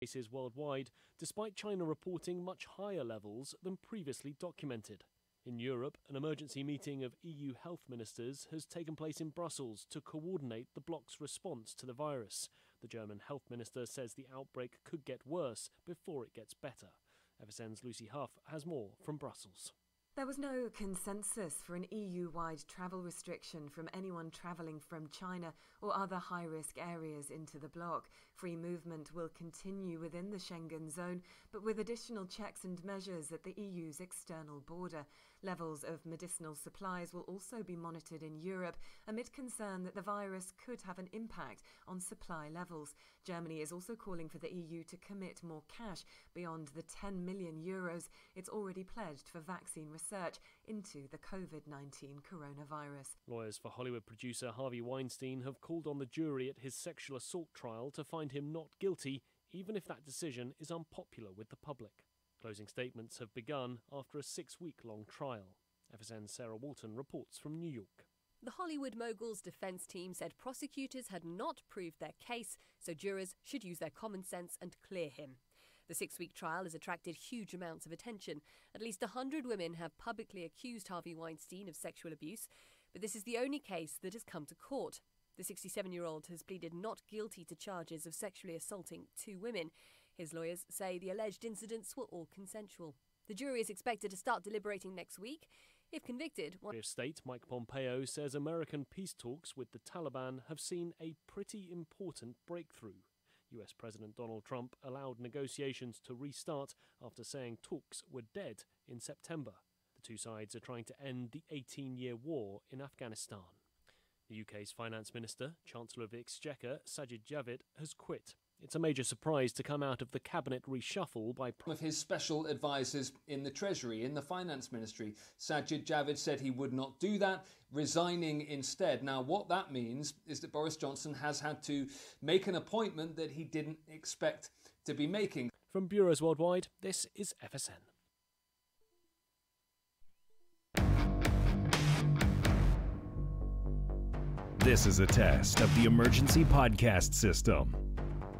cases worldwide, despite China reporting much higher levels than previously documented. In Europe, an emergency meeting of EU health ministers has taken place in Brussels to coordinate the bloc's response to the virus. The German health minister says the outbreak could get worse before it gets better. FSN's Lucy Huff has more from Brussels. There was no consensus for an EU-wide travel restriction from anyone travelling from China or other high-risk areas into the bloc. Free movement will continue within the Schengen zone, but with additional checks and measures at the EU's external border. Levels of medicinal supplies will also be monitored in Europe, amid concern that the virus could have an impact on supply levels. Germany is also calling for the EU to commit more cash beyond the €10 million it's already pledged for vaccine research. Into the COVID-19 coronavirus. Lawyers for Hollywood producer Harvey Weinstein have called on the jury at his sexual assault trial to find him not guilty, even if that decision is unpopular with the public. Closing statements have begun after a 6-week-long trial. FSN's Sarah Walton reports from New York. The Hollywood mogul's defence team said prosecutors had not proved their case, so jurors should use their common sense and clear him. The 6-week trial has attracted huge amounts of attention. At least 100 women have publicly accused Harvey Weinstein of sexual abuse, but this is the only case that has come to court. The 67-year-old has pleaded not guilty to charges of sexually assaulting 2 women. His lawyers say the alleged incidents were all consensual. The jury is expected to start deliberating next week. If convicted... Secretary of State Mike Pompeo says American peace talks with the Taliban have seen a pretty important breakthrough. US President Donald Trump allowed negotiations to restart after saying talks were dead in September. The two sides are trying to end the 18-year war in Afghanistan. The UK's Finance Minister, Chancellor of the Exchequer, Sajid Javid, has quit. It's a major surprise to come out of the cabinet reshuffle by one of his special advisers in the Treasury, in the Finance Ministry. Sajid Javid said he would not do that, resigning instead. Now, what that means is that Boris Johnson has had to make an appointment that he didn't expect to be making. From bureaus worldwide, this is FSN. This is a test of the emergency podcast system.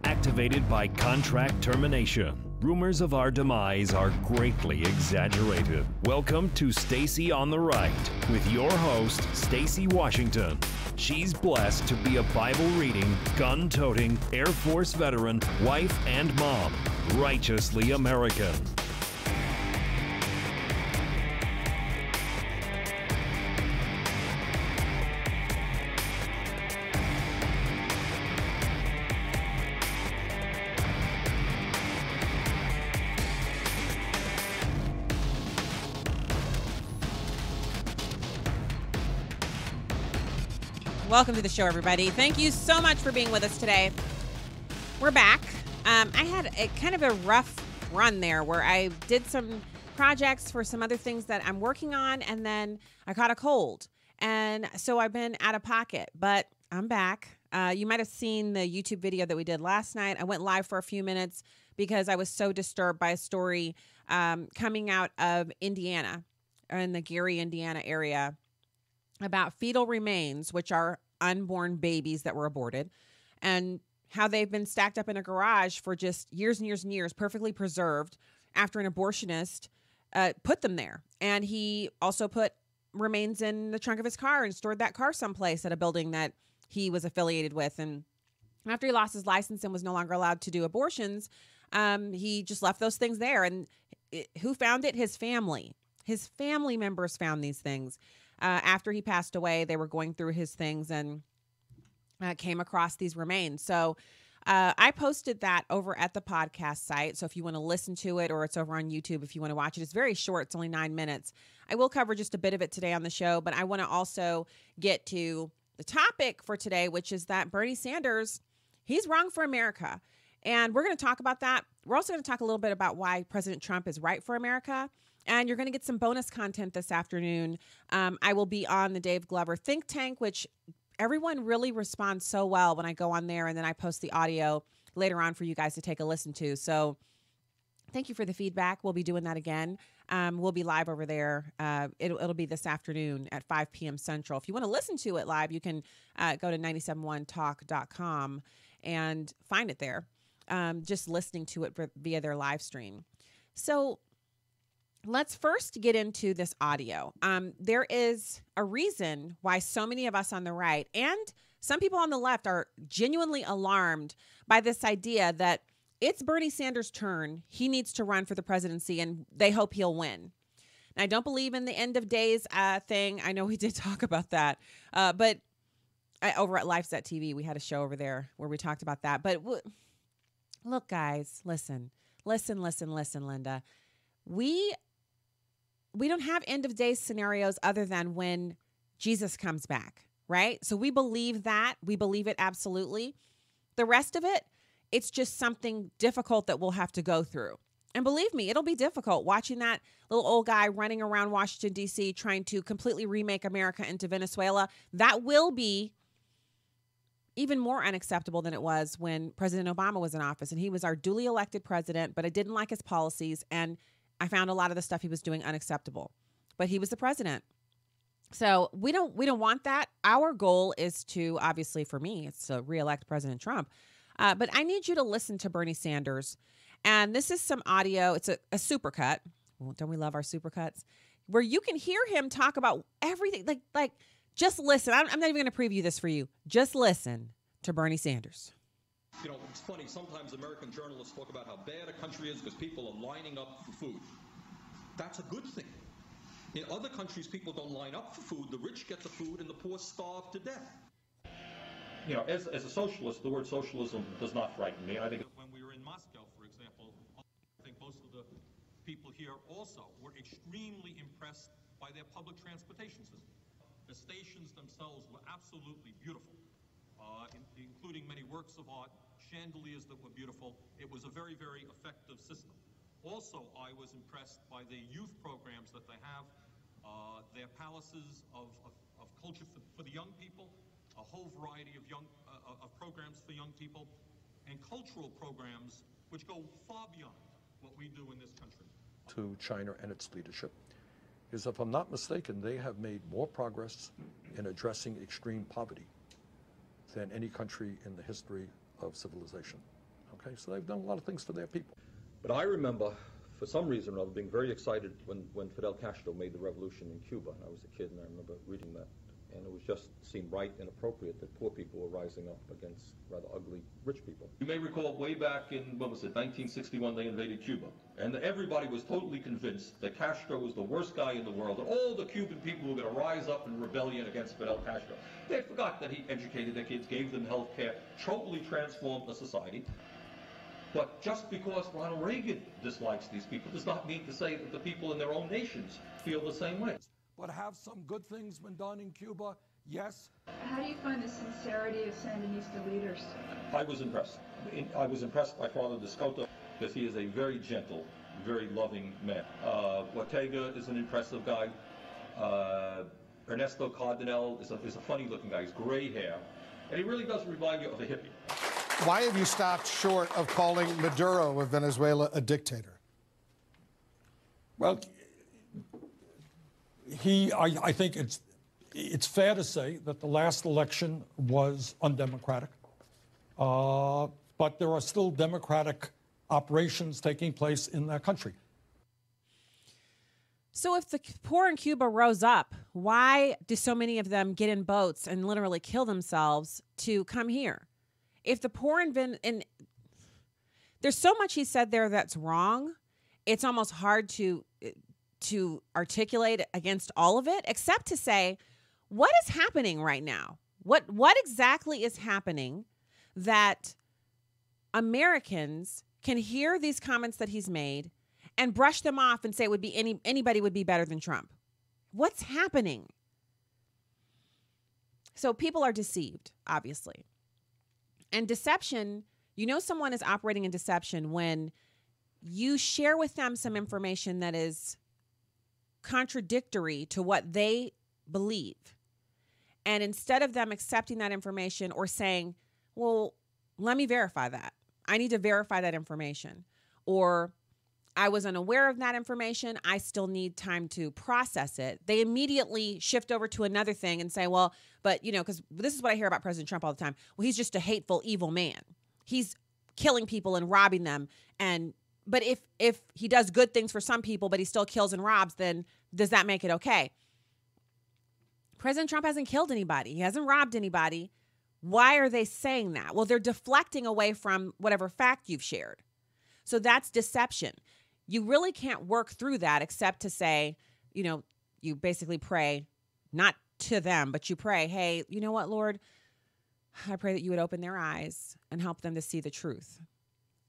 Activated by contract termination. Rumors of our demise are greatly exaggerated. Welcome to Stacey on the Right with your host, Stacey Washington. She's blessed to be a Bible-reading, gun-toting, Air Force veteran, wife and mom, righteously American. Welcome to the show, everybody. Thank you so much for being with us today. We're back. I had a kind of a rough run there where I did some projects for some other things that I'm working on, and then I caught a cold. And so I've been out of pocket, but I'm back. You might have seen the YouTube video that we did last night. I went live for a few minutes because I was so disturbed by a story coming out of Indiana, in the Gary, Indiana area, about fetal remains, which are unborn babies that were aborted, and how they've been stacked up in a garage for just years and years and years, perfectly preserved, after an abortionist put them there. And he also put remains in the trunk of his car and stored that car someplace at a building that he was affiliated with. And after he lost his license and was no longer allowed to do abortions, he just left those things there. And who found it? His family. His family members found these things. After he passed away, they were going through his things and came across these remains. So I posted that over at the podcast site. So if you want to listen to it, or it's over on YouTube if you want to watch it, it's very short. It's only 9 minutes. I will cover just a bit of it today on the show, but I want to also get to the topic for today, which is that Bernie Sanders, he's wrong for America. And we're going to talk about that. We're also going to talk a little bit about why President Trump is right for America. And you're going to get some bonus content this afternoon. I will be on the Dave Glover Think Tank, which everyone really responds so well when I go on there. And then I post the audio later on for you guys to take a listen to. So thank you for the feedback. We'll be doing that again. We'll be live over there. It'll be this afternoon at 5 p.m. Central. If you want to listen to it live, you can go to 971talk.com and find it there. just listening to it via their live stream. So let's first get into this audio. There is a reason why so many of us on the right and some people on the left are genuinely alarmed by this idea that it's Bernie Sanders' turn. He needs to run for the presidency, and they hope he'll win. And I don't believe in the end of days thing. I know we did talk about that, but over at Life.TV, we had a show over there where we talked about that. But look, guys, listen, Linda. We don't have end of days scenarios other than when Jesus comes back, right? So we believe that. We believe it absolutely. The rest of it, it's just something difficult that we'll have to go through. And believe me, it'll be difficult watching that little old guy running around Washington, D.C., trying to completely remake America into Venezuela. That will be even more unacceptable than it was when President Obama was in office. And he was our duly elected president, but I didn't like his policies. And I found a lot of the stuff he was doing unacceptable. But he was the president. So we don't want that. Our goal is to, obviously for me, it's to reelect President Trump. But I need you to listen to Bernie Sanders. And this is some audio. It's a supercut. Well, don't we love our supercuts? Where you can hear him talk about everything. Like just listen. I'm not even going to preview this for you. Just listen to Bernie Sanders. You know, it's funny. Sometimes American journalists talk about how bad a country is because people are lining up for food. That's a good thing. In other countries, people don't line up for food. The rich get the food and the poor starve to death. You know, as a socialist, the word socialism does not frighten me. I think when we were in Moscow, for example, I think most of the people here also were extremely impressed by their public transportation system. The stations themselves were absolutely beautiful, including many works of art, chandeliers that were beautiful. It was a very, very effective system. Also, I was impressed by the youth programs that they have, their palaces of culture for the young people, a whole variety of programs for young people, and cultural programs which go far beyond what we do in this country. To China and its leadership is, if I'm not mistaken, they have made more progress in addressing extreme poverty than any country in the history of civilization. Okay, so they've done a lot of things for their people. But I remember, for some reason or other, being very excited when Fidel Castro mmade the revolution in Cuba, and I was a kid, and I remember reading that. And it was just seemed right and appropriate that poor people were rising up against rather ugly rich people. You may recall way back in, what was it, 1961, they invaded Cuba. And everybody was totally convinced that Castro was the worst guy in the world, and all the Cuban people were going to rise up in rebellion against Fidel Castro. They forgot that he educated their kids, gave them health care, totally transformed the society. But just because Ronald Reagan dislikes these people does not mean to say that the people in their own nations feel the same way. But have some good things been done in Cuba? Yes. How do you find the sincerity of Sandinista leaders? I was impressed. I was impressed by Father Descoto because he is a very gentle, very loving man. Ortega is an impressive guy. Ernesto Cardenal is a funny-looking guy. He's gray hair. And he really does remind you of a hippie. Why have you stopped short of calling Maduro of Venezuela a dictator? Well, I think it's fair to say that the last election was undemocratic, but there are still democratic operations taking place in that country. So if the poor in Cuba rose up, why do so many of them get in boats and literally kill themselves to come here? If the poor in there's so much he said there that's wrong, it's almost hard to articulate against all of it, except to say, what is happening right now? What exactly is happening that Americans can hear these comments that he's made and brush them off and say it would be anybody would be better than Trump? What's happening? So people are deceived, obviously. And deception, you know someone is operating in deception when you share with them some information that is contradictory to what they believe. And instead of them accepting that information or saying, well, let me verify that. I need to verify that information. Or I was unaware of that information. I still need time to process it. They immediately shift over to another thing and say, well, but, you know, because this is what I hear about President Trump all the time. Well, he's just a hateful, evil man. He's killing people and robbing them. And but if he does good things for some people, but he still kills and robs, then does that make it okay? President Trump hasn't killed anybody. He hasn't robbed anybody. Why are they saying that? Well, they're deflecting away from whatever fact you've shared. So that's deception. You really can't work through that except to say, you know, you basically pray, not to them, but you pray, hey, you know what, Lord, I pray that you would open their eyes and help them to see the truth.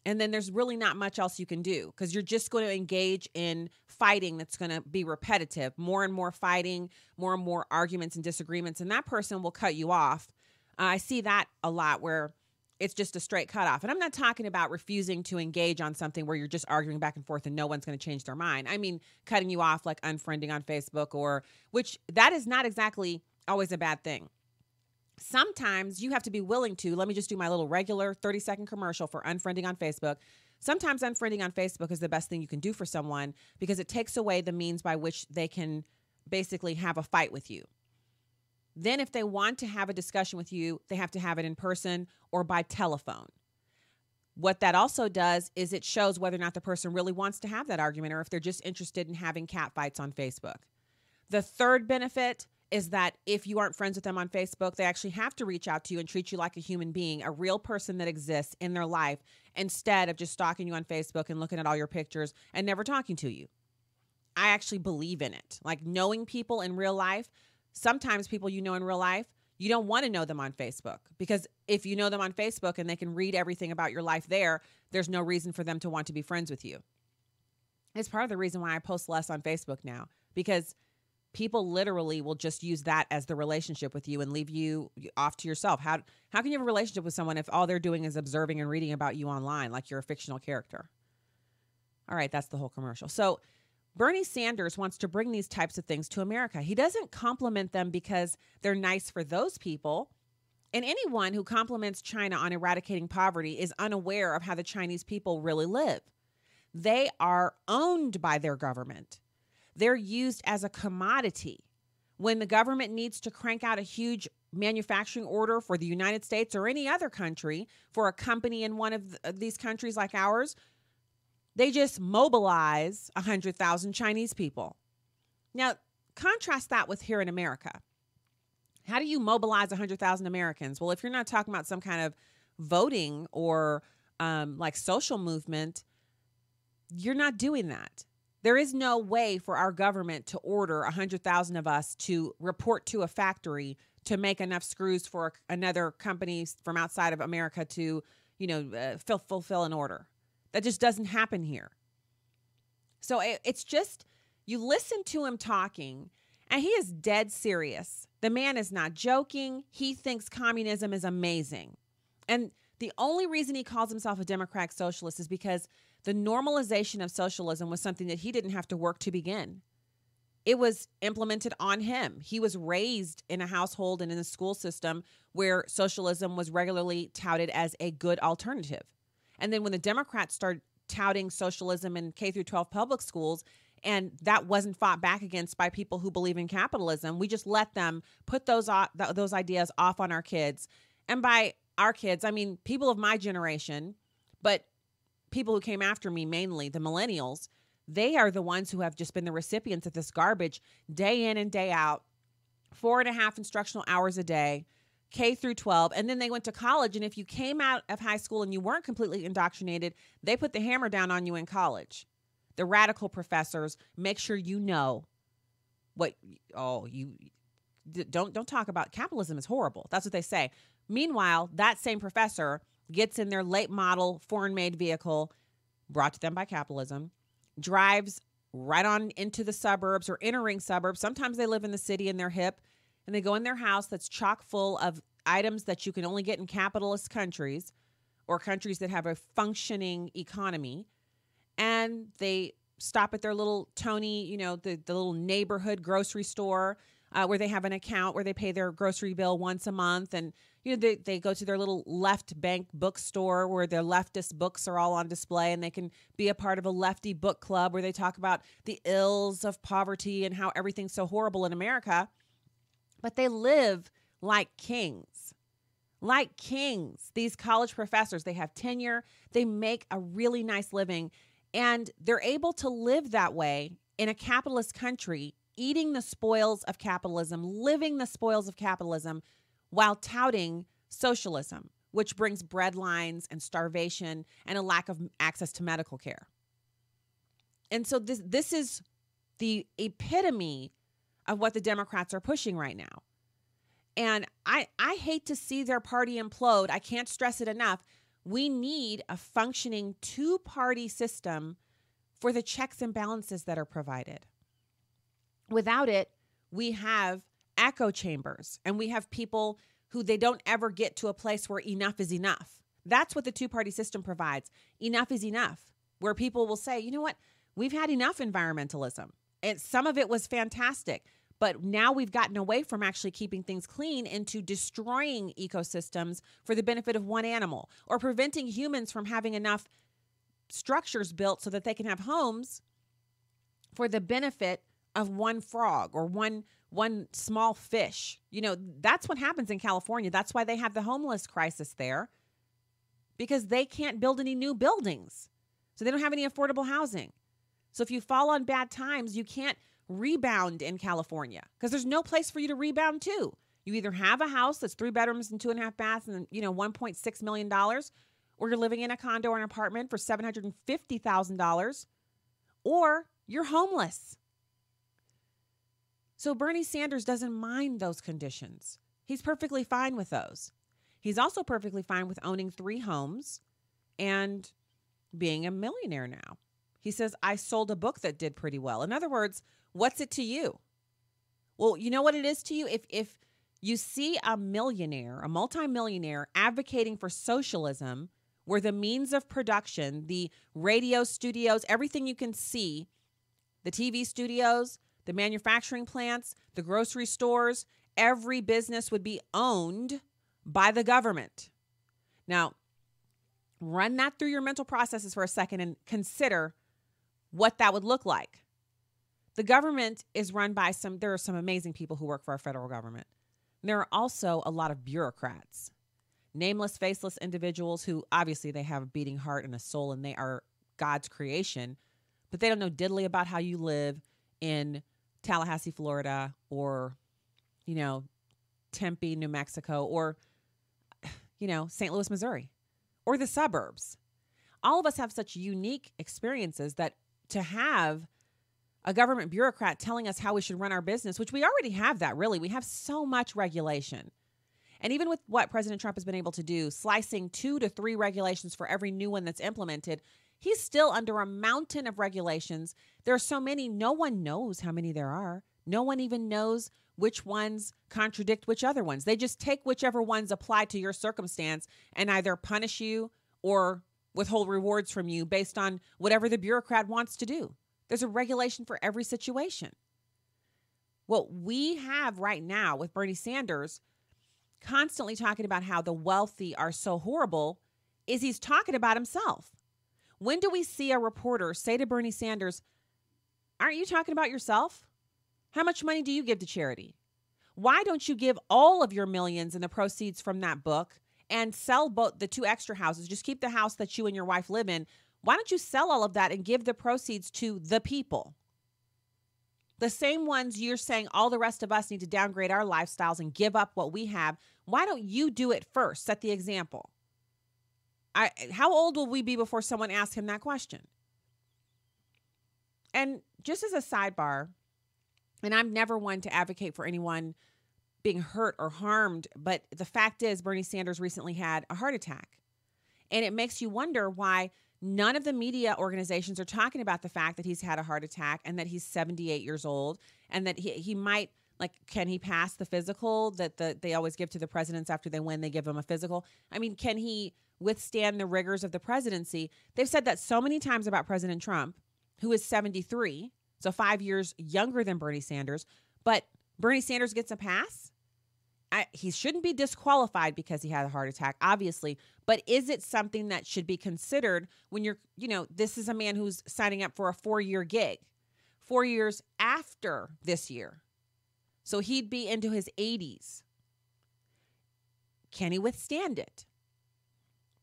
And then there's really not much else you can do because you're just going to engage in fighting that's going to be repetitive, more and more fighting, more and more arguments and disagreements, and that person will cut you off. I see that a lot where it's just a straight cutoff. And I'm not talking about refusing to engage on something where you're just arguing back and forth and no one's going to change their mind. I mean, cutting you off like unfriending on Facebook, or which that is not exactly always a bad thing. Sometimes you have to be willing to, let me just do my little regular 30-second commercial for unfriending on Facebook. Sometimes unfriending on Facebook is the best thing you can do for someone because it takes away the means by which they can basically have a fight with you. Then if they want to have a discussion with you, they have to have it in person or by telephone. What that also does is it shows whether or not the person really wants to have that argument or if they're just interested in having catfights on Facebook. The third benefit is that if you aren't friends with them on Facebook, they actually have to reach out to you and treat you like a human being, a real person that exists in their life, instead of just stalking you on Facebook and looking at all your pictures and never talking to you. I actually believe in it. Like knowing people in real life, sometimes people you know in real life, you don't want to know them on Facebook because if you know them on Facebook and they can read everything about your life there, there's no reason for them to want to be friends with you. It's part of the reason why I post less on Facebook now because people literally will just use that as the relationship with you and leave you off to yourself. How can you have a relationship with someone if all they're doing is observing and reading about you online like you're a fictional character? All right, that's the whole commercial. So Bernie Sanders wants to bring these types of things to America. He doesn't compliment them because they're nice for those people. And anyone who compliments China on eradicating poverty is unaware of how the Chinese people really live. They are owned by their government. They're used as a commodity. When the government needs to crank out a huge manufacturing order for the United States or any other country for a company in one of these countries like ours, they just mobilize 100,000 Chinese people. Now, contrast that with here in America. How do you mobilize 100,000 Americans? Well, if you're not talking about some kind of voting or like social movement, you're not doing that. There is no way for our government to order 100,000 of us to report to a factory to make enough screws for another company from outside of America to, you know, fulfill an order. That just doesn't happen here. So it's just, you listen to him talking, and he is dead serious. The man is not joking. He thinks communism is amazing. And the only reason he calls himself a democratic socialist is because the normalization of socialism was something that he didn't have to work to begin. It was implemented on him. He was raised in a household and in a school system where socialism was regularly touted as a good alternative. And then when the Democrats started touting socialism in K through 12 public schools, and that wasn't fought back against by people who believe in capitalism, we just let them put those ideas off on our kids. And by our kids, I mean people of my generation, but people who came after me, mainly the millennials, they are the ones who have just been the recipients of this garbage day in and day out, 4.5 instructional hours a day, K through 12, and then they went to college. And if you came out of high school and you weren't completely indoctrinated, they put the hammer down on you in college. The radical professors make sure you know what, oh, you don't talk about capitalism is horrible. That's what they say. Meanwhile, that same professor gets in their late model foreign-made vehicle brought to them by capitalism, drives right on into the suburbs or entering suburbs. Sometimes they live in the city and they're hip. And they go in their house that's chock full of items that you can only get in capitalist countries or countries that have a functioning economy. And they stop at their little Tony, you know, the little neighborhood grocery store where they have an account where they pay their grocery bill once a month. And, you know, they go to their little left bank bookstore where their leftist books are all on display. And they can be a part of a lefty book club where they talk about the ills of poverty and how everything's so horrible in America. But they live like kings, Like kings, these college professors, they have tenure, they make a really nice living, and they're able to live that way in a capitalist country, eating the spoils of capitalism, living the spoils of capitalism, while touting socialism, which brings breadlines and starvation and a lack of access to medical care. And so this is the epitome of what the Democrats are pushing right now. And I hate to see their party implode. I can't stress it enough. We need a functioning two-party system for the checks and balances that are provided. Without it, we have echo chambers, and we have people who they don't ever get to a place where enough is enough. That's what the two-party system provides. Enough is enough, where people will say, you know what, we've had enough environmentalism. And some of it was fantastic. But now we've gotten away from actually keeping things clean into destroying ecosystems for the benefit of one animal, or preventing humans from having enough structures built so that they can have homes for the benefit of one frog or one small fish. You know, that's what happens in California. That's why they have the homeless crisis there, because they can't build any new buildings. So they don't have any affordable housing. So if you fall on bad times, you can't rebound in California because there's no place for you to rebound to. You either have a house that's 3 bedrooms and 2.5 baths and, you know, $1.6 million, or you're living in a condo or an apartment for $750,000, or you're homeless. So Bernie Sanders doesn't mind those conditions. He's perfectly fine with those. He's also perfectly fine with owning 3 homes and being a millionaire now. He says, I sold a book that did pretty well. In other words, what's it to you? Well, you know what it is to you? If you see a millionaire, a multimillionaire advocating for socialism, where the means of production, the radio studios, everything you can see, the TV studios, the manufacturing plants, the grocery stores, every business would be owned by the government. Now, run that through your mental processes for a second and consider what that would look like. The government is run by there are some amazing people who work for our federal government. There are also a lot of bureaucrats, nameless, faceless individuals who obviously they have a beating heart and a soul and they are God's creation, but they don't know diddly about how you live in Tallahassee, Florida, or, you know, Tempe, New Mexico, or, you know, St. Louis, Missouri, or the suburbs. All of us have such unique experiences that to have a government bureaucrat telling us how we should run our business, which we already have that, really. We have so much regulation. And even with what President Trump has been able to do, slicing 2 to 3 regulations for every new one that's implemented, he's still under a mountain of regulations. There are so many, no one knows how many there are. No one even knows which ones contradict which other ones. They just take whichever ones apply to your circumstance and either punish you or withhold rewards from you based on whatever the bureaucrat wants to do. There's a regulation for every situation. What we have right now with Bernie Sanders constantly talking about how the wealthy are so horrible is he's talking about himself. When do we see a reporter say to Bernie Sanders, aren't you talking about yourself? How much money do you give to charity? Why don't you give all of your millions and the proceeds from that book and sell both the 2 extra houses? Just keep the house that you and your wife live in. Why don't you sell all of that and give the proceeds to the people? The same ones you're saying all the rest of us need to downgrade our lifestyles and give up what we have. Why don't you do it first? Set the example. How old will we be before someone asks him that question? And just as a sidebar, and I'm never one to advocate for anyone being hurt or harmed, but the fact is Bernie Sanders recently had a heart attack. And it makes you wonder why none of the media organizations are talking about the fact that he's had a heart attack and that he's 78 years old and that he might, like, can he pass the physical that they always give to the presidents after they win? They give him a physical. I mean, can he withstand the rigors of the presidency? They've said that so many times about President Trump, who is 73, so 5 years younger than Bernie Sanders, but Bernie Sanders gets a pass? He shouldn't be disqualified because he had a heart attack, obviously, but is it something that should be considered when you're, you know, this is a man who's signing up for a 4-year gig, 4 years after this year. So he'd be into his 80s. Can he withstand it?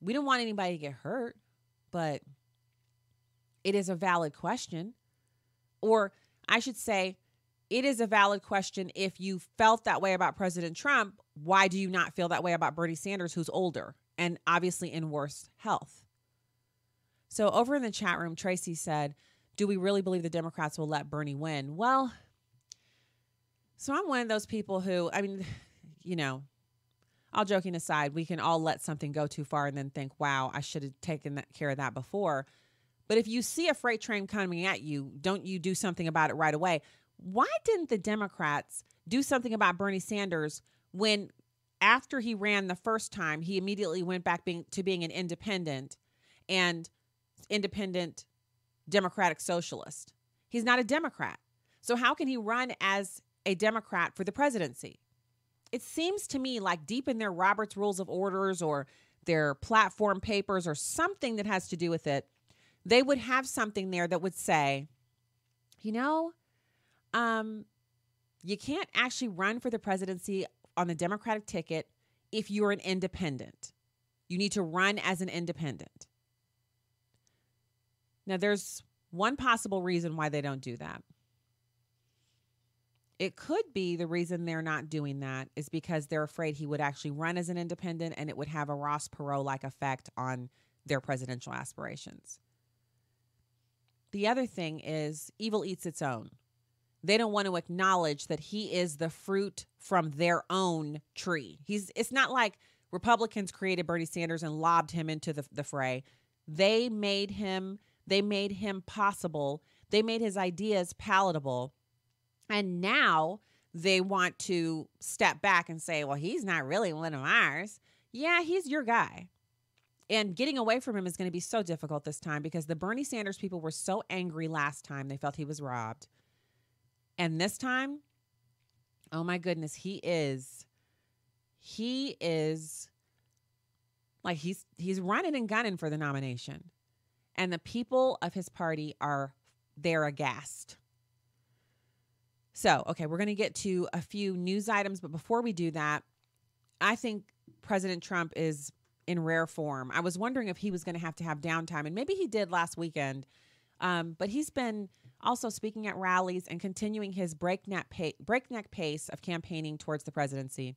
We don't want anybody to get hurt, but it is a valid question. Or I should say, it is a valid question. If you felt that way about President Trump, why do you not feel that way about Bernie Sanders, who's older and obviously in worse health? So over in the chat room, Tracy said, do we really believe the Democrats will let Bernie win? Well, so I'm one of those people who, I mean, you know, all joking aside, we can all let something go too far and then think, wow, I should have taken care of that before. But if you see a freight train coming at you, don't you do something about it right away? Why didn't the Democrats do something about Bernie Sanders when after he ran the first time, he immediately went back to being an independent and independent Democratic socialist? He's not a Democrat. So how can he run as a Democrat for the presidency? It seems to me like deep in their Robert's Rules of Orders or their platform papers or something that has to do with it, they would have something there that would say, you know, you can't actually run for the presidency on the Democratic ticket if you're an independent. You need to run as an independent. Now, there's one possible reason why they don't do that. It could be the reason they're not doing that is because they're afraid he would actually run as an independent and it would have a Ross Perot-like effect on their presidential aspirations. The other thing is evil eats its own. They don't want to acknowledge that he is the fruit from their own tree. It's not like Republicans created Bernie Sanders and lobbed him into the fray. They made him possible. They made his ideas palatable. And now they want to step back and say, well, he's not really one of ours. Yeah, he's your guy. And getting away from him is going to be so difficult this time because the Bernie Sanders people were so angry last time they felt he was robbed. And this time, oh my goodness, he's running and gunning for the nomination. And the people of his party they're aghast. So, okay, we're going to get to a few news items, but before we do that, I think President Trump is in rare form. I was wondering if he was going to have downtime, and maybe he did last weekend, but he's been also speaking at rallies and continuing his breakneck pace of campaigning towards the presidency.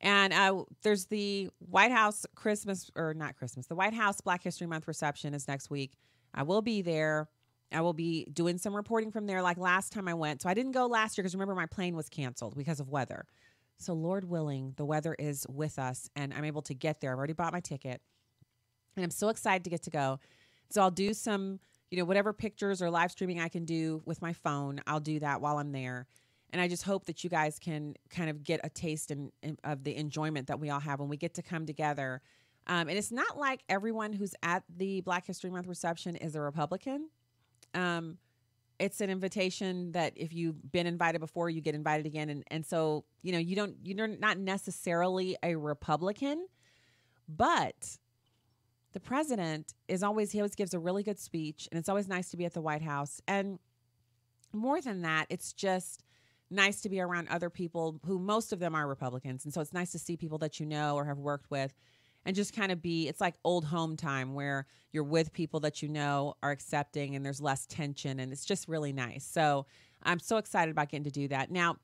And there's the White House the White House Black History Month reception is next week. I will be there. I will be doing some reporting from there like last time I went. So I didn't go last year because remember my plane was canceled because of weather. So Lord willing, the weather is with us and I'm able to get there. I've already bought my ticket and I'm so excited to get to go. So I'll do some, you know, whatever pictures or live streaming I can do with my phone, I'll do that while I'm there. And I just hope that you guys can kind of get a taste of the enjoyment that we all have when we get to come together. And it's not like everyone who's at the Black History Month reception is a Republican. It's an invitation that if you've been invited before, you get invited again. And so, you know, you're not necessarily a Republican, but the president he always gives a really good speech and it's always nice to be at the White House. And more than that, it's just nice to be around other people who most of them are Republicans. And so it's nice to see people that you know or have worked with. And just kind of it's like old home time where you're with people that you know are accepting and there's less tension and it's just really nice. So I'm so excited about getting to do that. Now,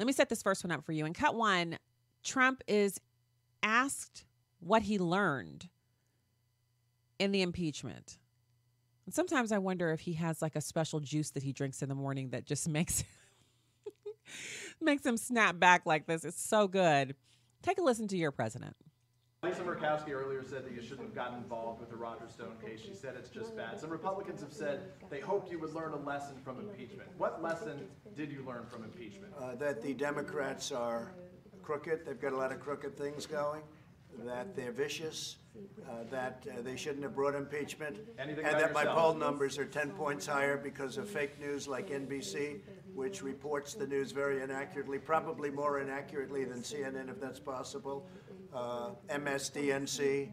let me set this first one up for you. In cut one, Trump is asked what he learned in the impeachment. And sometimes I wonder if he has like a special juice that he drinks in the morning that just makes him snap back like this. It's so good. Take a listen to your president. Lisa Murkowski earlier said that you shouldn't have gotten involved with the Roger Stone case. She said it's just bad. Some Republicans have said they hoped you would learn a lesson from impeachment. What lesson did you learn from impeachment? That the Democrats are crooked. They've got a lot of crooked things going. That they're vicious. That they shouldn't have brought impeachment. Anything and that my poll numbers are 10 points higher because of fake news like NBC, which reports the news very inaccurately, probably more inaccurately than CNN if that's possible. MSDNC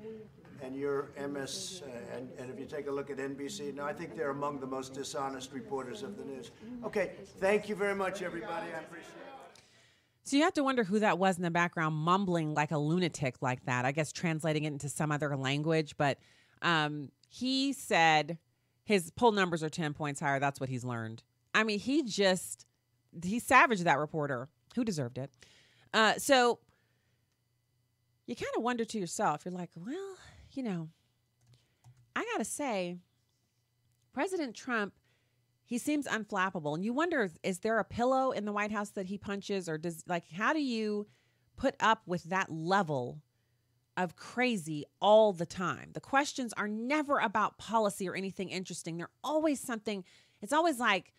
and your MS, and if you take a look at NBC, no, I think they're among the most dishonest reporters of the news. Okay, thank you very much, everybody. I appreciate it. So you have to wonder who that was in the background mumbling like a lunatic like that. I guess translating it into some other language. But he said his poll numbers are 10 points higher. That's what he's learned. I mean, he savaged that reporter who deserved it. So you kind of wonder to yourself. You're like, well, you know, I got to say, President Trump, he seems unflappable. And you wonder, is there a pillow in the White House that he punches? Or does, like, how do you put up with that level of crazy all the time? The questions are never about policy or anything interesting. They're always something. It's always like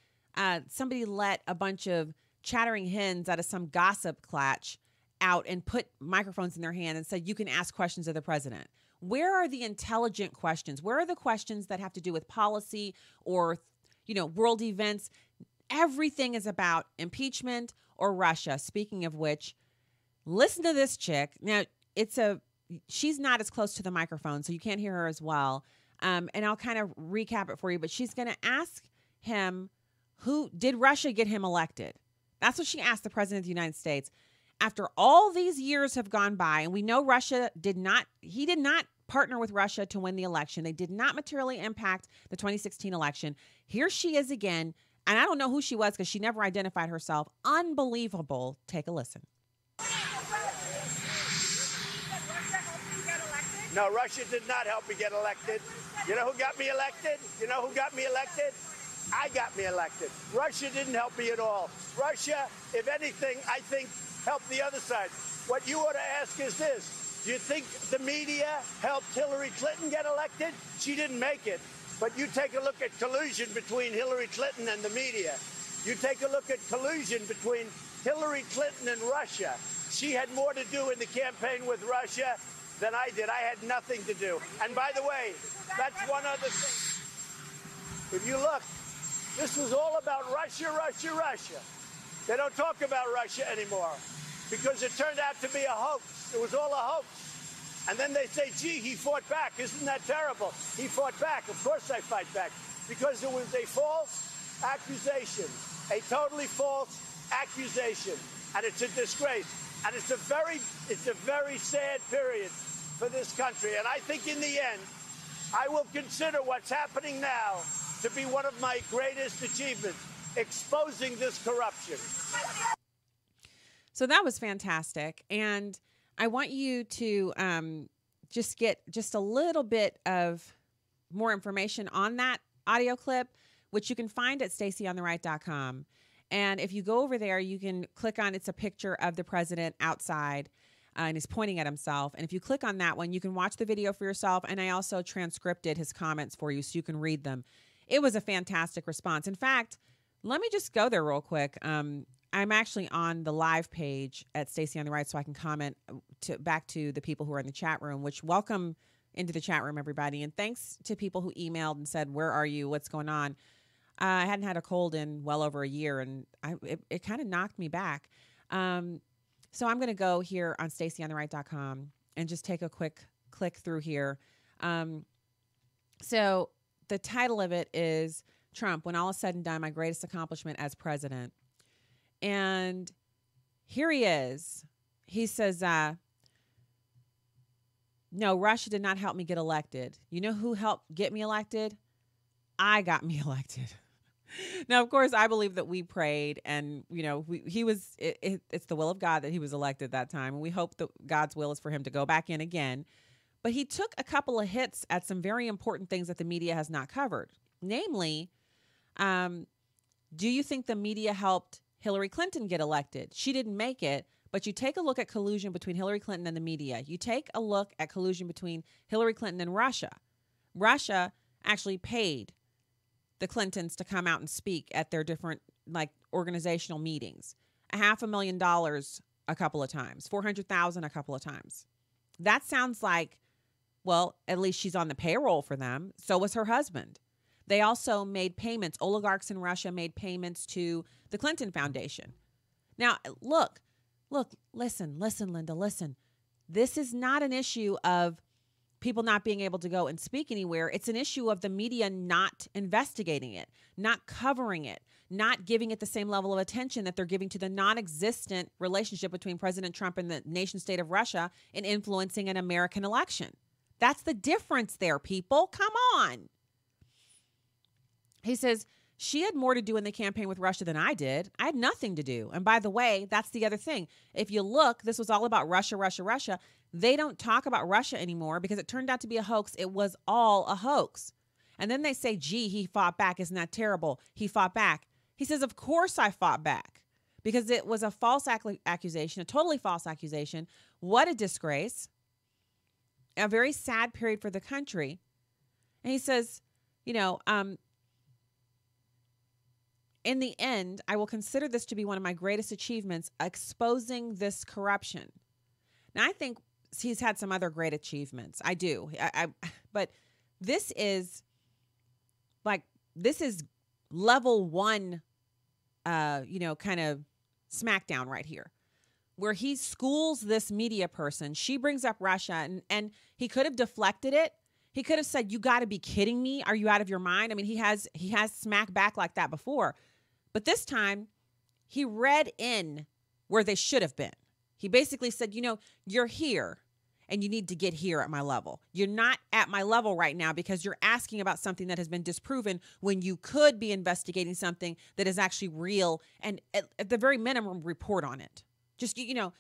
somebody let a bunch of chattering hens out of some gossip clutch out and put microphones in their hand and said, you can ask questions of the president. Where are the intelligent questions? Where are the questions that have to do with policy or world events? Everything is about impeachment or Russia. Speaking of which, listen to this chick. Now, she's not as close to the microphone, so you can't hear her as well. And I'll kind of recap it for you, but she's going to ask him, did Russia get him elected? That's what she asked the president of the United States. After all these years have gone by, and we know Russia did not partner with Russia to win the election. They did not materially impact the 2016 election. Here she is again, and I don't know who she was because she never identified herself. Unbelievable. Take a listen. No, Russia did not help me get elected. You know who got me elected? You know who got me elected? I got me elected. Russia didn't help me at all. Russia, if anything, I think helped the other side. What you ought to ask is this. Do you think the media helped Hillary Clinton get elected? She didn't make it. But you take a look at collusion between Hillary Clinton and the media. You take a look at collusion between Hillary Clinton and Russia. She had more to do in the campaign with Russia than I did. I had nothing to do. And by the way, that's one other thing. If you look, this was all about Russia, Russia, Russia. They don't talk about Russia anymore, because it turned out to be a hoax. It was all a hoax. And then they say, gee, he fought back. Isn't that terrible? He fought back. Of course I fight back, because it was a false accusation, a totally false accusation. And it's a disgrace. And it's a very sad period for this country. And I think in the end, I will consider what's happening now to be one of my greatest achievements, exposing this corruption. So that was fantastic. And I want you to just get just a little bit of more information on that audio clip, which you can find at StaceyOnTheRight.com. And if you go over there, you can click on, it's a picture of the president outside and he's pointing at himself. And if you click on that one, you can watch the video for yourself. And I also transcripted his comments for you so you can read them. It was a fantastic response. In fact, let me just go there real quick. I'm actually on the live page at Stacey on the Right, so I can comment back to the people who are in the chat room, which welcome into the chat room, everybody. And thanks to people who emailed and said, where are you? What's going on? I hadn't had a cold in well over a year, and it kind of knocked me back. So I'm going to go here on StaceyOnTheRight.com and just take a quick click through here. So the title of it is Trump, When All Is Said and Done, My Greatest Accomplishment as President. And here he is. He says, no, Russia did not help me get elected. You know who helped get me elected? I got me elected. Now, of course, I believe that we prayed and, it's the will of God that he was elected that time. And we hope that God's will is for him to go back in again. But he took a couple of hits at some very important things that the media has not covered. Namely, do you think the media helped Hillary Clinton get elected? She didn't make it, but you take a look at collusion between Hillary Clinton and the media. You take a look at collusion between Hillary Clinton and Russia. Russia actually paid the Clintons to come out and speak at their different organizational meetings. $500,000 a couple of times, $400,000 a couple of times. That sounds like, well, at least she's on the payroll for them. So was her husband. They also made payments. Oligarchs in Russia made payments to the Clinton Foundation. Now, listen, Linda, listen. This is not an issue of people not being able to go and speak anywhere. It's an issue of the media not investigating it, not covering it, not giving it the same level of attention that they're giving to the non-existent relationship between President Trump and the nation state of Russia in influencing an American election. That's the difference there, people. Come on. He says, she had more to do in the campaign with Russia than I did. I had nothing to do. And by the way, that's the other thing. If you look, this was all about Russia, Russia, Russia. They don't talk about Russia anymore because it turned out to be a hoax. It was all a hoax. And then they say, gee, he fought back. Isn't that terrible? He fought back. He says, of course I fought back because it was a false accusation, a totally false accusation. What a disgrace. A very sad period for the country. And he says, you know, in the end, I will consider this to be one of my greatest achievements, exposing this corruption. Now, I think he's had some other great achievements. I do. But this is like, this is level one, you know, kind of smackdown right here, where he schools this media person. She brings up Russia, and he could have deflected it. He could have said, you got to be kidding me. Are you out of your mind? I mean, he has smacked back like that before. But this time, he read in where they should have been. He basically said, you know, you're here and you need to get here at my level. You're not at my level right now because you're asking about something that has been disproven when you could be investigating something that is actually real and at the very minimum report on it. Just, you know,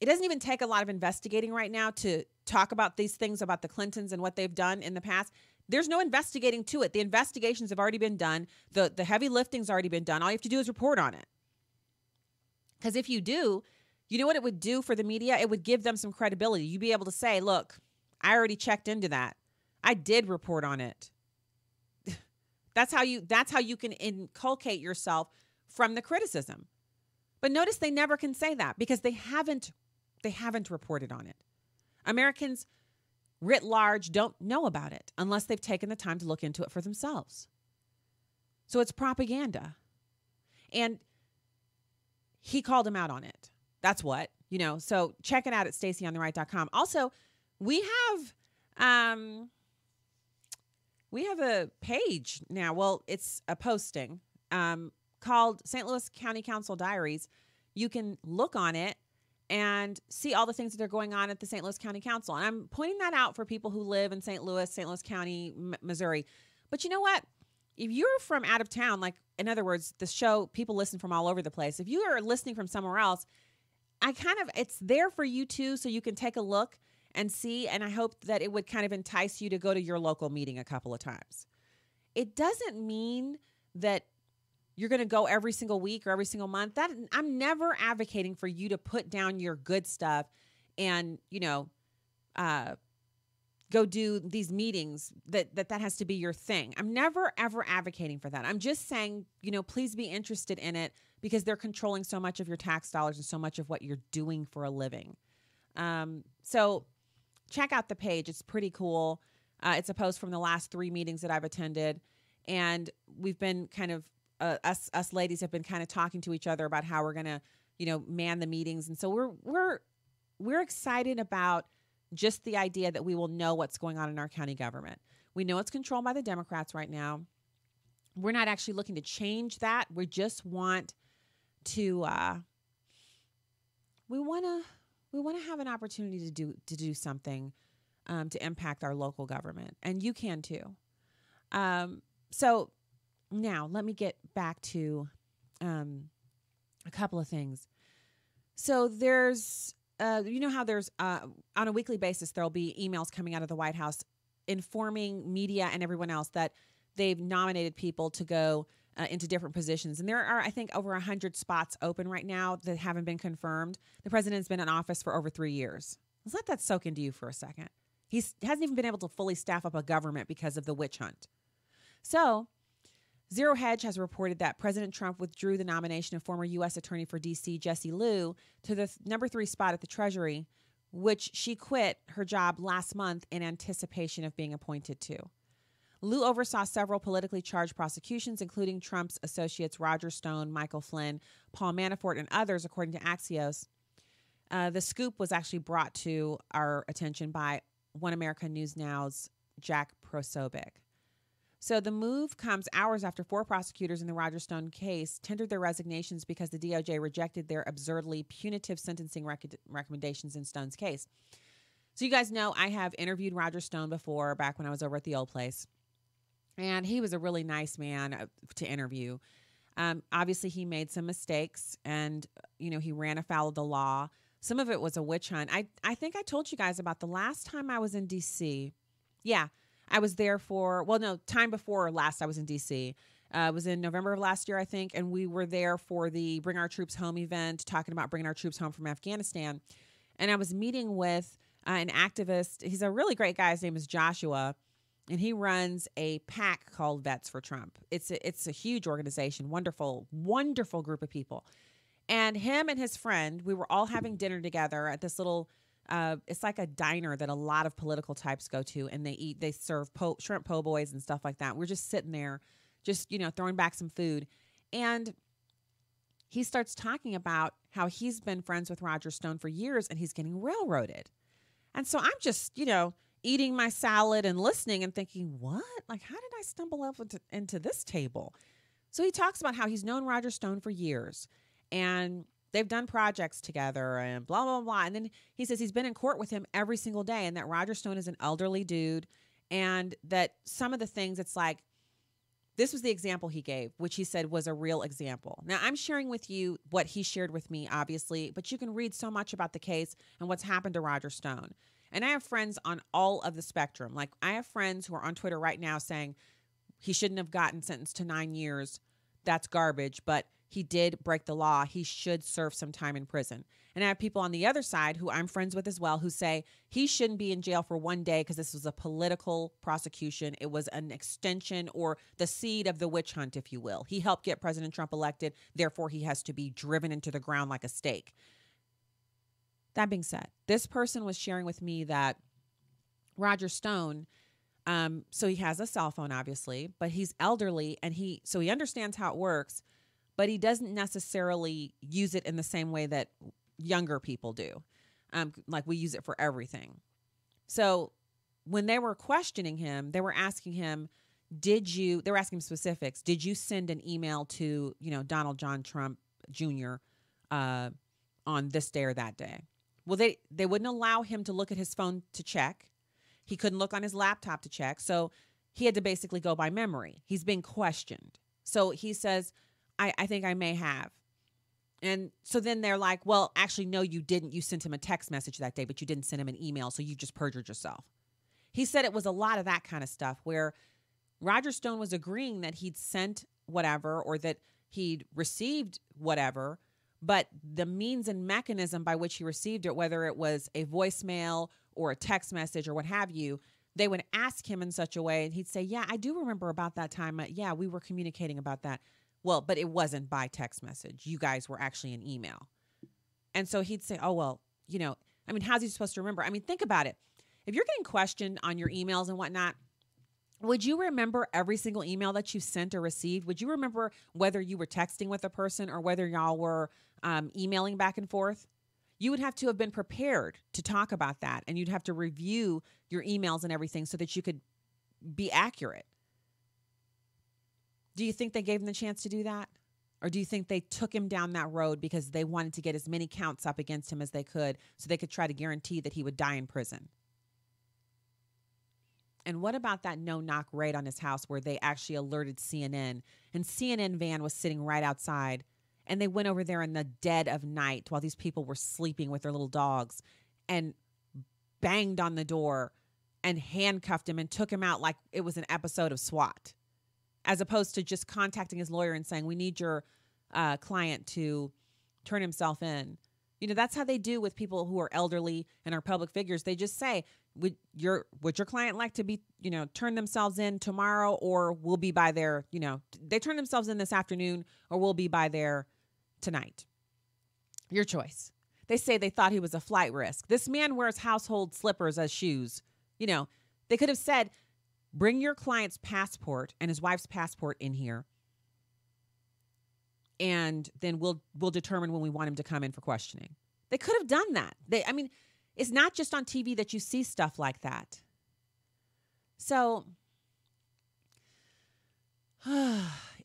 it doesn't even take a lot of investigating right now to talk about these things about the Clintons and what they've done in the past. There's no investigating to it. The investigations have already been done. The heavy lifting's already been done. All you have to do is report on it. Because if you do, you know what it would do for the media? It would give them some credibility. You'd be able to say, look, I already checked into that. I did report on it. That's how you can inculcate yourself from the criticism. But notice they never can say that because they haven't reported on it. Americans writ large don't know about it unless they've taken the time to look into it for themselves. So it's propaganda. And he called him out on it. That's what, you know, so check it out at StaceyOnTheRight.com. Also, we have a page now. Well, it's a posting called St. Louis County Council Diaries. You can look on it and see all the things that are going on at the St. Louis County Council. And I'm pointing that out for people who live in St. Louis County, Missouri. But you know what? If you're from out of town, like, in other words, the show, people listen from all over the place. If you are listening from somewhere else, it's there for you too, so you can take a look and see. And I hope that it would kind of entice you to go to your local meeting a couple of times. It doesn't mean that you're going to go every single week or every single month. That I'm never advocating for you to put down your good stuff and, you know, go do these meetings that has to be your thing. I'm never, ever advocating for that. I'm just saying, you know, please be interested in it because they're controlling so much of your tax dollars and so much of what you're doing for a living. So check out the page. It's pretty cool. It's a post from the last 3 meetings that I've attended. And we've been kind of, us ladies have been kind of talking to each other about how we're going to, you know, man the meetings. And so we're excited about just the idea that we will know what's going on in our county government. We know it's controlled by the Democrats right now. We're not actually looking to change that. We just want to, we want to have an opportunity to do something, to impact our local government, and you can too. So now, let me get back to a couple of things. So there's, you know how there's, on a weekly basis, there'll be emails coming out of the White House informing media and everyone else that they've nominated people to go into different positions. And there are, I think, over 100 spots open right now that haven't been confirmed. The president's been in office for over 3 years. Let's let that soak into you for a second. He hasn't even been able to fully staff up a government because of the witch hunt. So Zero Hedge has reported that President Trump withdrew the nomination of former U.S. Attorney for D.C. Jesse Liu to the number 3 spot at the Treasury, which she quit her job last month in anticipation of being appointed to. Liu oversaw several politically charged prosecutions, including Trump's associates Roger Stone, Michael Flynn, Paul Manafort, and others, according to Axios. The scoop was actually brought to our attention by One America News Now's Jack Posobiec. So the move comes hours after four prosecutors in the Roger Stone case tendered their resignations because the DOJ rejected their absurdly punitive sentencing recommendations in Stone's case. So you guys know I have interviewed Roger Stone before, back when I was over at the old place. And he was a really nice man to interview. Obviously, he made some mistakes and, you know, he ran afoul of the law. Some of it was a witch hunt. I think I told you guys about the last time I was in D.C. Yeah, I was there for, well, no, time before last I was in D.C. It was in November of last year, I think. And we were there for the Bring Our Troops Home event, talking about bringing our troops home from Afghanistan. And I was meeting with an activist. He's a really great guy. His name is Joshua, and he runs a PAC called Vets for Trump. It's a huge organization, wonderful, wonderful group of people. And him and his friend, we were all having dinner together at this little, it's like a diner that a lot of political types go to, and they serve shrimp po' boys and stuff like that. We're just sitting there, just, you know, throwing back some food. And he starts talking about how he's been friends with Roger Stone for years and he's getting railroaded. And so I'm just, you know, eating my salad and listening and thinking, what? Like, how did I stumble up into this table? So he talks about how he's known Roger Stone for years and they've done projects together and blah, blah, blah. And then he says he's been in court with him every single day and that Roger Stone is an elderly dude, and that some of the things, it's like, this was the example he gave, which he said was a real example. Now, I'm sharing with you what he shared with me, obviously, but you can read so much about the case and what's happened to Roger Stone. And I have friends on all of the spectrum. Like, I have friends who are on Twitter right now saying he shouldn't have gotten sentenced to 9 years. That's garbage, but he did break the law. He should serve some time in prison. And I have people on the other side who I'm friends with as well who say he shouldn't be in jail for one day because this was a political prosecution. It was an extension or the seed of the witch hunt, if you will. He helped get President Trump elected. Therefore, he has to be driven into the ground like a stake. That being said, this person was sharing with me that Roger Stone, so he has a cell phone, obviously, but he's elderly and he understands how it works, but he doesn't necessarily use it in the same way that younger people do. Like, we use it for everything. So when they were questioning him, they were asking him, they were asking him specifics. Did you send an email to, you know, Donald John Trump Jr. On this day or that day? Well, they wouldn't allow him to look at his phone to check. He couldn't look on his laptop to check. So he had to basically go by memory. He's being questioned. So he says, I think I may have. And so then they're like, well, actually, no, you didn't. You sent him a text message that day, but you didn't send him an email. So you just perjured yourself. He said it was a lot of that kind of stuff where Roger Stone was agreeing that he'd sent whatever or that he'd received whatever, but the means and mechanism by which he received it, whether it was a voicemail or a text message or what have you, they would ask him in such a way. And he'd say, yeah, I do remember about that time. Yeah, we were communicating about that. Well, but it wasn't by text message. You guys were actually in email. And so he'd say, oh, well, you know, I mean, how's he supposed to remember? I mean, think about it. If you're getting questioned on your emails and whatnot, would you remember every single email that you sent or received? Would you remember whether you were texting with a person or whether y'all were emailing back and forth? You would have to have been prepared to talk about that, and you'd have to review your emails and everything so that you could be accurate. Do you think they gave him the chance to do that? Or do you think they took him down that road because they wanted to get as many counts up against him as they could so they could try to guarantee that he would die in prison? And what about that no-knock raid on his house where they actually alerted CNN, and CNN van was sitting right outside, and they went over there in the dead of night while these people were sleeping with their little dogs and banged on the door and handcuffed him and took him out like it was an episode of SWAT, as opposed to just contacting his lawyer and saying, we need your client to turn himself in. You know, that's how they do with people who are elderly and are public figures. They just say, would your client like to be, you know, turn themselves in tomorrow, or we'll be by there, you know, they turn themselves in this afternoon, or we'll be by there tonight. Your choice. They say they thought he was a flight risk. This man wears household slippers as shoes. You know, they could have said, bring your client's passport and his wife's passport in here, and then we'll determine when we want him to come in for questioning. They could have done that. I mean, It's not just on TV that you see stuff like that. So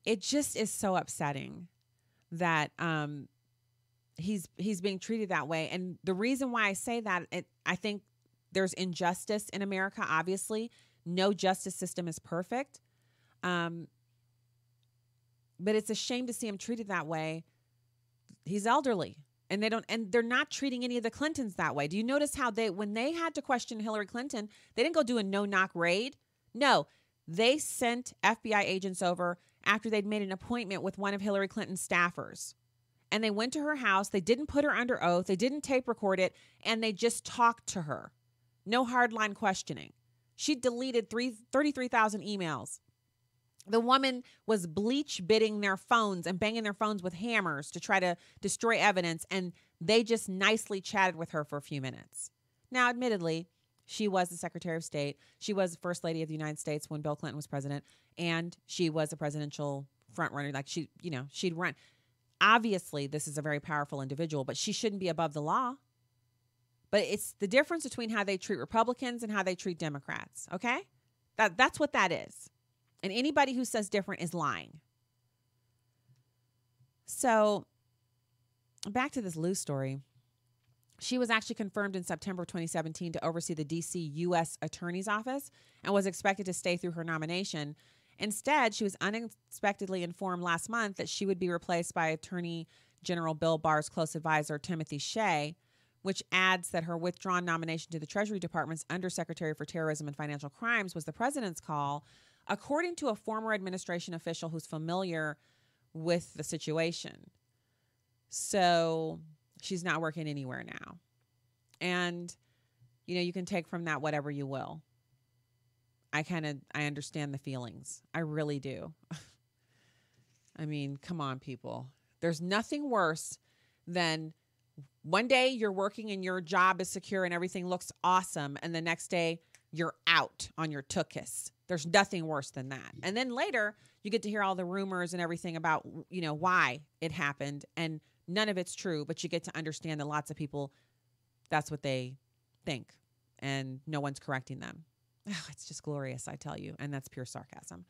it just is so upsetting that he's being treated that way. And the reason why I say that, I think there's injustice in America, obviously. No justice system is perfect. But it's a shame to see him treated that way. He's elderly, and they're not treating any of the Clintons that way. Do you notice how when they had to question Hillary Clinton, they didn't go do a no-knock raid? No, they sent FBI agents over after they'd made an appointment with one of Hillary Clinton's staffers. And they went to her house. They didn't put her under oath. They didn't tape record it. And they just talked to her. No hardline questioning. She deleted 33,000 emails. The woman was bleach bidding their phones and banging their phones with hammers to try to destroy evidence, and they just nicely chatted with her for a few minutes. Now, admittedly, she was the Secretary of State. She was the First Lady of the United States when Bill Clinton was president, and she was a presidential frontrunner. Like, she'd run. Obviously, this is a very powerful individual, but she shouldn't be above the law. But it's the difference between how they treat Republicans and how they treat Democrats, okay? That's what that is. And anybody who says different is lying. So back to this Liu story. She was actually confirmed in September of 2017 to oversee the D.C. U.S. Attorney's Office and was expected to stay through her nomination. Instead, she was unexpectedly informed last month that she would be replaced by Attorney General Bill Barr's close advisor, Timothy Shea, which adds that her withdrawn nomination to the Treasury Department's Undersecretary for Terrorism and Financial Crimes was the president's call, according to a former administration official who's familiar with the situation. So she's not working anywhere now. And, you can take from that whatever you will. I understand the feelings. I really do. I mean, come on, people. There's nothing worse than one day you're working and your job is secure and everything looks awesome, and the next day you're out on your tuchus. There's nothing worse than that. And then later, you get to hear all the rumors and everything about, why it happened. And none of it's true, but you get to understand that lots of people, that's what they think. And no one's correcting them. Oh, it's just glorious, I tell you. And that's pure sarcasm.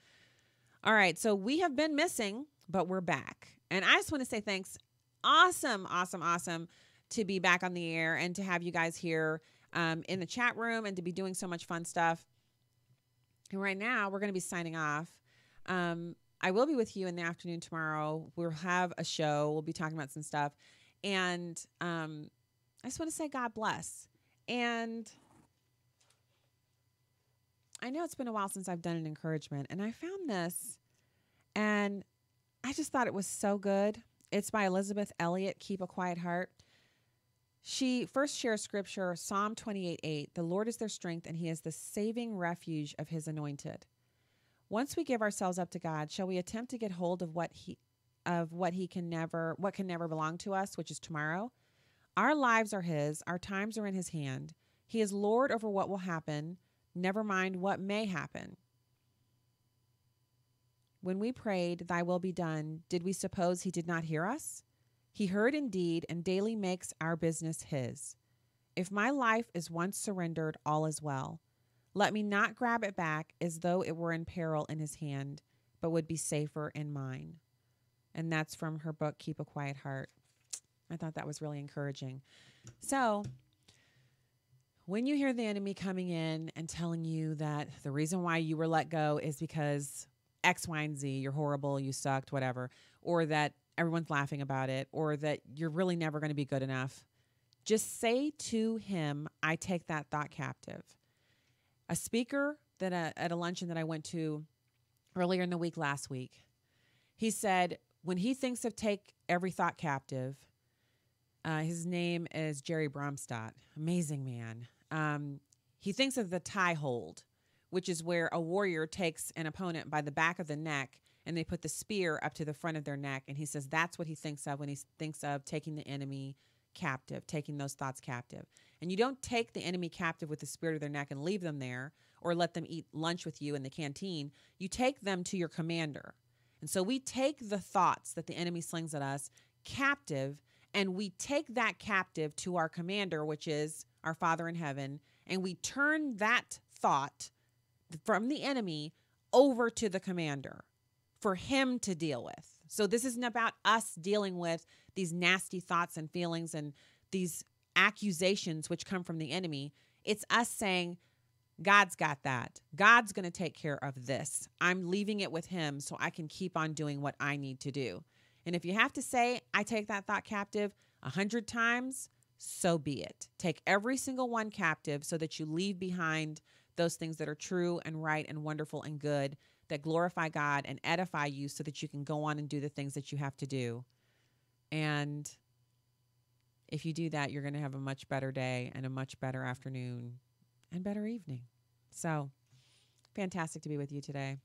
All right, so we have been missing, but we're back. And I just want to say thanks. Awesome, awesome, awesome to be back on the air and to have you guys here in the chat room and to be doing so much fun stuff. And right now, we're going to be signing off. I will be with you in the afternoon tomorrow. We'll have a show. We'll be talking about some stuff. And I just want to say God bless. And I know it's been a while since I've done an encouragement. And I found this. And I just thought it was so good. It's by Elizabeth Elliott, Keep a Quiet Heart. She first shares scripture, Psalm 28:8, "The Lord is their strength, and he is the saving refuge of his anointed." Once we give ourselves up to God, shall we attempt to get hold of what can never belong to us, which is tomorrow? Our lives are his, our times are in his hand. He is Lord over what will happen, never mind what may happen. When we prayed, "Thy will be done," did we suppose he did not hear us? He heard indeed and daily makes our business his. If my life is once surrendered, all is well. Let me not grab it back as though it were in peril in his hand, but would be safer in mine. And that's from her book, Keep a Quiet Heart. I thought that was really encouraging. So when you hear the enemy coming in and telling you that the reason why you were let go is because X, Y, and Z, you're horrible, you sucked, whatever, or that everyone's laughing about it, or that you're really never going to be good enough, just say to him, "I take that thought captive." A speaker at a luncheon that I went to earlier in the week last week, he said when he thinks of take every thought captive, his name is Jerry Bromstadt, amazing man. He thinks of the tie hold, which is where a warrior takes an opponent by the back of the neck and they put the spear up to the front of their neck. And he says that's what he thinks of when he thinks of taking the enemy captive, taking those thoughts captive. And you don't take the enemy captive with the spear to their neck and leave them there or let them eat lunch with you in the canteen. You take them to your commander. And so we take the thoughts that the enemy slings at us captive, and we take that captive to our commander, which is our Father in heaven, and we turn that thought from the enemy over to the commander for him to deal with. So this isn't about us dealing with these nasty thoughts and feelings and these accusations which come from the enemy. It's us saying, God's got that. God's going to take care of this. I'm leaving it with him so I can keep on doing what I need to do. And if you have to say, I take that thought captive 100 times, so be it. Take every single one captive so that you leave behind those things that are true and right and wonderful and good, that glorify God and edify you so that you can go on and do the things that you have to do. And if you do that, you're going to have a much better day and a much better afternoon and better evening. So fantastic to be with you today.